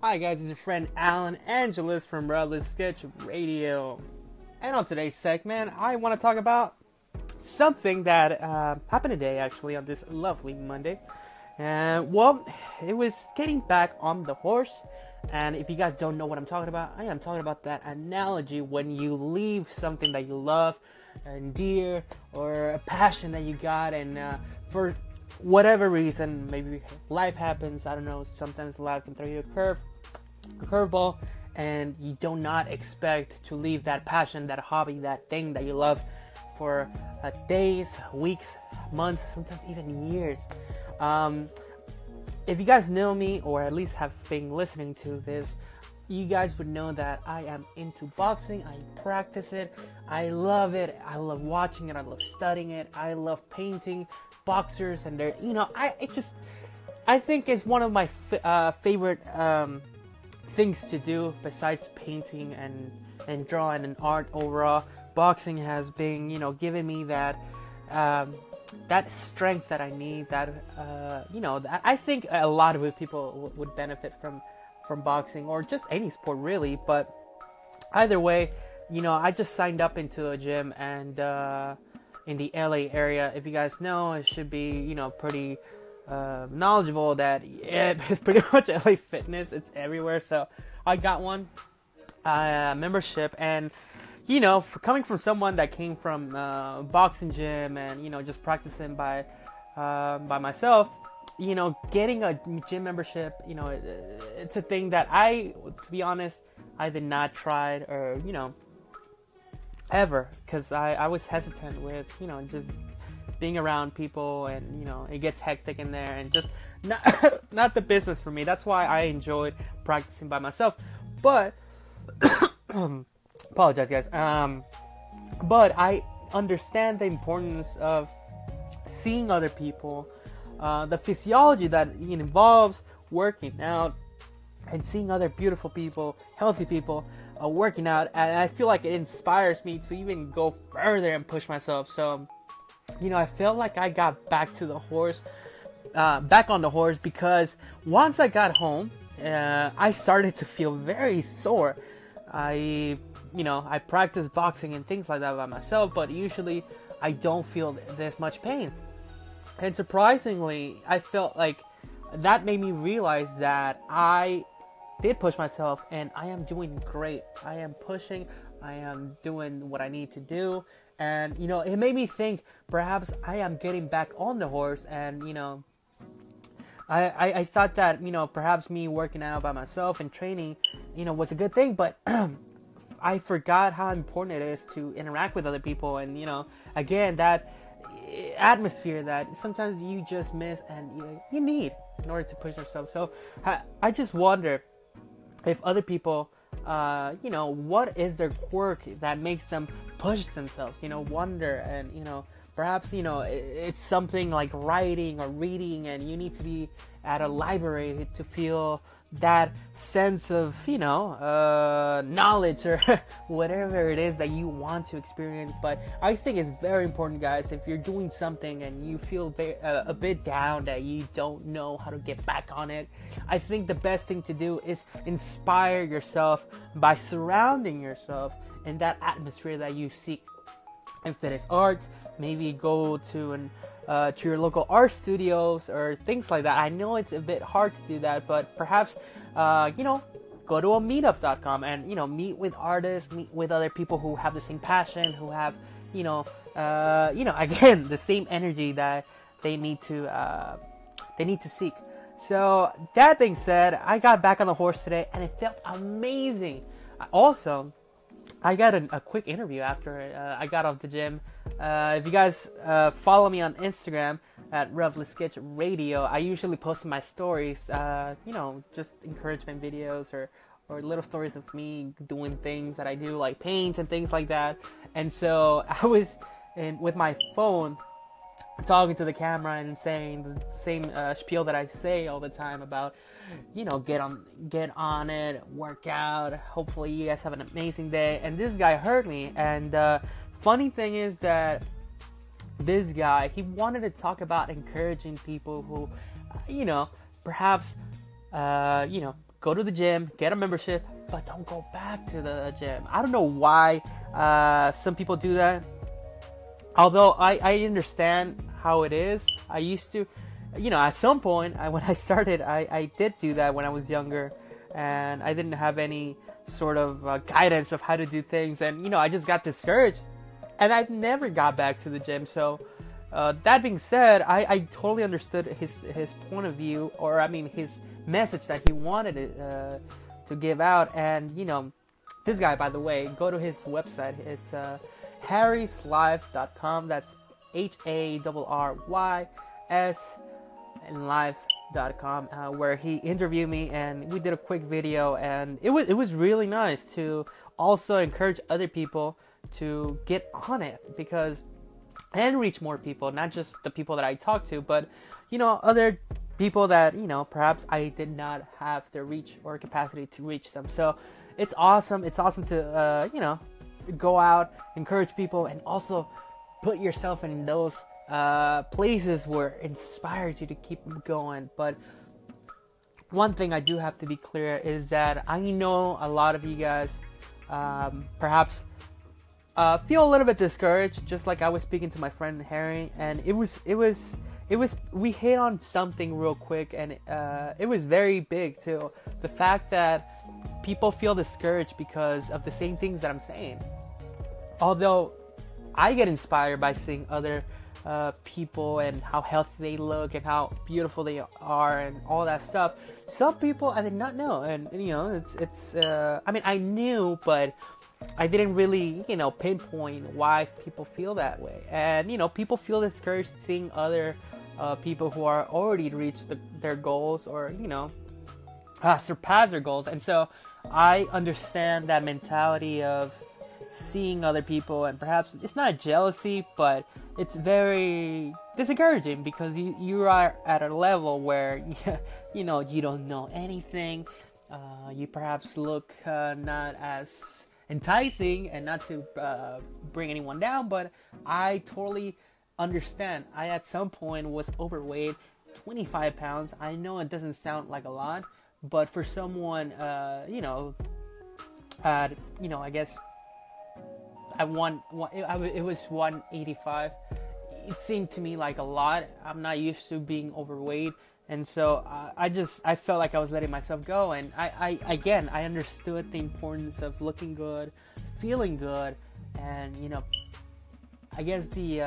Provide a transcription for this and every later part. Hi guys, it's your friend Alan Angeles from Radless Sketch Radio. And on today's segment, I want to talk about something that happened today, actually, on this lovely Monday. It was getting back on the horse. And if you guys don't know what I'm talking about, I am talking about that analogy when you leave something that you love and dear, or a passion that you got, and for whatever reason, maybe life happens, I don't know, sometimes life can throw you a curveball, and you do not expect to leave that passion, that hobby, that thing that you love for days, weeks, months, sometimes even years. If you guys know me, or at least have been listening to this, you guys would know that I am into boxing. I practice it. I love it. I love watching it. I love studying it. I love painting boxers, and they're, you know, I think it's one of my favorite things to do besides painting and drawing and art overall. Boxing has been, you know, giving me that that strength that I need. That I think a lot of people would benefit from boxing, or just any sport really. But either way, you know, I just signed up into a gym, and in the LA area, if you guys know, it should be, you know, pretty knowledgeable that it's pretty much LA Fitness. It's everywhere. So I got one membership, and you know, coming from someone that came from boxing gym, and you know, just practicing by myself. You know, getting a gym membership, you know, it's a thing that I, to be honest, I did not try, or, you know, ever. Because I was hesitant with, you know, just being around people, and, you know, it gets hectic in there, and just not the business for me. That's why I enjoyed practicing by myself. But, apologize guys, but I understand the importance of seeing other people. The physiology that involves working out and seeing other beautiful people, healthy people, working out, and I feel like it inspires me to even go further and push myself. So, you know, I felt like I got back on the horse, because once I got home, I started to feel very sore. I practice boxing and things like that by myself, but usually I don't feel this much pain. And surprisingly, I felt like that made me realize that I did push myself, and I am doing great. I am pushing, I am doing what I need to do. And, you know, it made me think, perhaps I am getting back on the horse. And, you know, I thought that, you know, perhaps me working out by myself and training, you know, was a good thing. But I forgot how important it is to interact with other people. And, you know, again, that atmosphere that sometimes you just miss, and you need in order to push yourself. So I just wonder if other people, you know, what is their quirk that makes them push themselves, you know, wonder. And, you know, perhaps, you know, it's something like writing or reading, and you need to be at a library to feel that sense of, you know, knowledge, or whatever it is that you want to experience. But I think it's very important, guys, if you're doing something and you feel a bit down, that you don't know how to get back on it, I think the best thing to do is inspire yourself by surrounding yourself in that atmosphere that you seek. If it is art, maybe go to your local art studios or things like that. I know it's a bit hard to do that, but perhaps, you know, go to a meetup.com and, you know, meet with artists, meet with other people who have the same passion, who have, you know, again, the same energy that they need to seek. So that being said, I got back on the horse today, and it felt amazing. Also, I got a quick interview after I got off the gym. If you guys follow me on Instagram at RevlySketchRadio, I usually post my stories, you know, just encouragement videos or little stories of me doing things that I do, like paint and things like that. And so I was with my phone talking to the camera and saying the same spiel that I say all the time about, you know, get on it, work out. Hopefully you guys have an amazing day. And this guy heard me, and funny thing is that this guy, he wanted to talk about encouraging people who, you know, perhaps, you know, go to the gym, get a membership, but don't go back to the gym. I don't know why some people do that. Although I understand how it is. I used to, you know, at some point when I started, I did do that when I was younger. And I didn't have any sort of guidance of how to do things. And, you know, I just got discouraged. And I never got back to the gym. So that being said, I totally understood his point of view, or I mean his message that he wanted to give out. And, you know, this guy, by the way, go to his website. It's harryslife.com. That's HARRYS and life.com, where he interviewed me and we did a quick video, and it was really nice to also encourage other people to get on it because and reach more people, not just the people that I talk to, but, you know, other people that, you know, perhaps I did not have the reach or capacity to reach them. So it's awesome. It's awesome to, you know, go out, encourage people, and also put yourself in those places where it inspires you to keep going. But one thing I do have to be clear is that I know a lot of you guys perhaps feel a little bit discouraged, just like I was speaking to my friend Harry, and it was we hit on something real quick, and it was very big too. The fact that people feel discouraged because of the same things that I'm saying. Although I get inspired by seeing other people and how healthy they look and how beautiful they are and all that stuff. Some people I did not know, and, you know, it's I mean, I knew, but I didn't really, you know, pinpoint why people feel that way. And, you know, people feel discouraged seeing other people who are already reached their goals, or, you know, surpass their goals. And so I understand that mentality of seeing other people, and perhaps it's not jealousy, but it's very discouraging because you are at a level where, you know, you don't know anything. You perhaps look not as enticing, and not to bring anyone down, but I totally understand. I at some point was overweight, 25 pounds. I know it doesn't sound like a lot, but for someone, you know, I guess it was 185. It seemed to me like a lot. I'm not used to being overweight, and so I felt like I was letting myself go. And I understood the importance of looking good, feeling good, and, you know, I guess the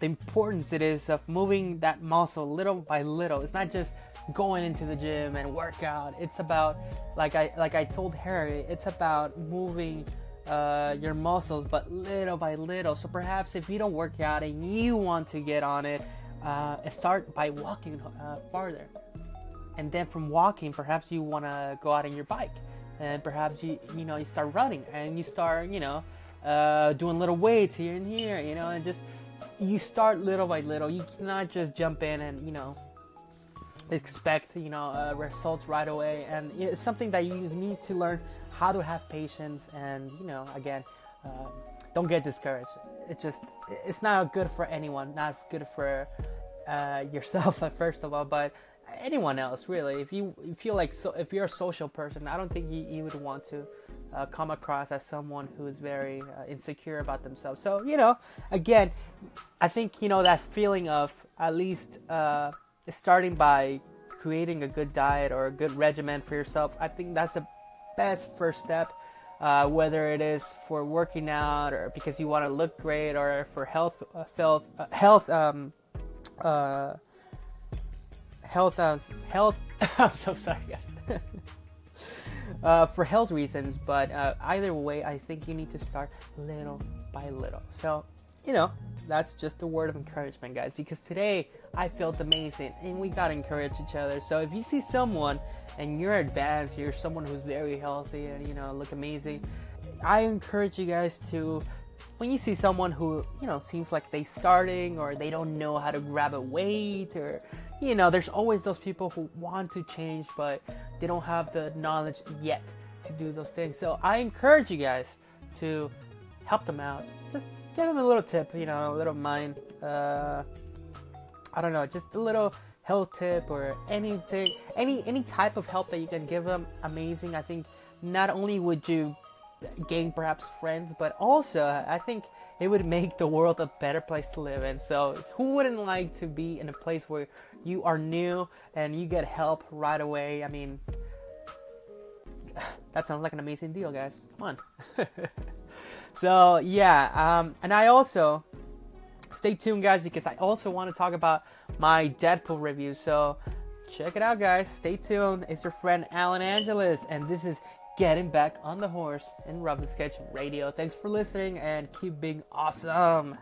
importance it is of moving that muscle little by little. It's not just going into the gym and workout. It's about, like I told Harry, it's about moving your muscles, but little by little. So perhaps if you don't work out and you want to get on it, start by walking farther, and then from walking, perhaps you want to go out on your bike, and perhaps you start running, and you start doing little weights here and here, you know, and just you start little by little. You cannot just jump in and, you know, expect, you know, results right away. And it's something that you need to learn how to have patience, and, you know, again, don't get discouraged. It's not good for anyone, not good for yourself first of all, but anyone else really. If you feel like, so if you're a social person, I don't think you would want to come across as someone who is very insecure about themselves. So, you know, again, I think, you know, that feeling of at least starting by creating a good diet or a good regimen for yourself, I think that's the best first step. Whether it is for working out, or because you want to look great, or for health. I'm so sorry, guys. For health reasons, but either way, I think you need to start little by little. So, you know, that's just a word of encouragement, guys, because today I felt amazing, and we gotta encourage each other. So if you see someone and you're advanced, you're someone who's very healthy and, you know, look amazing, I encourage you guys to, when you see someone who, you know, seems like they starting, or they don't know how to grab a weight, or, you know, there's always those people who want to change, but they don't have the knowledge yet to do those things. So I encourage you guys to help them out. Just give them a little tip, you know, a little mind, I don't know, just a little health tip or any type of help that you can give them, amazing. I think not only would you gain perhaps friends, but also I think it would make the world a better place to live in. So who wouldn't like to be in a place where you are new and you get help right away? I mean, that sounds like an amazing deal, guys. Come on. So yeah, and I also, stay tuned, guys, because I also want to talk about my Deadpool review. So check it out, guys. Stay tuned. It's your friend Alan Angeles, and this is Getting Back on the Horse in Rubber Sketch Radio. Thanks for listening, and keep being awesome.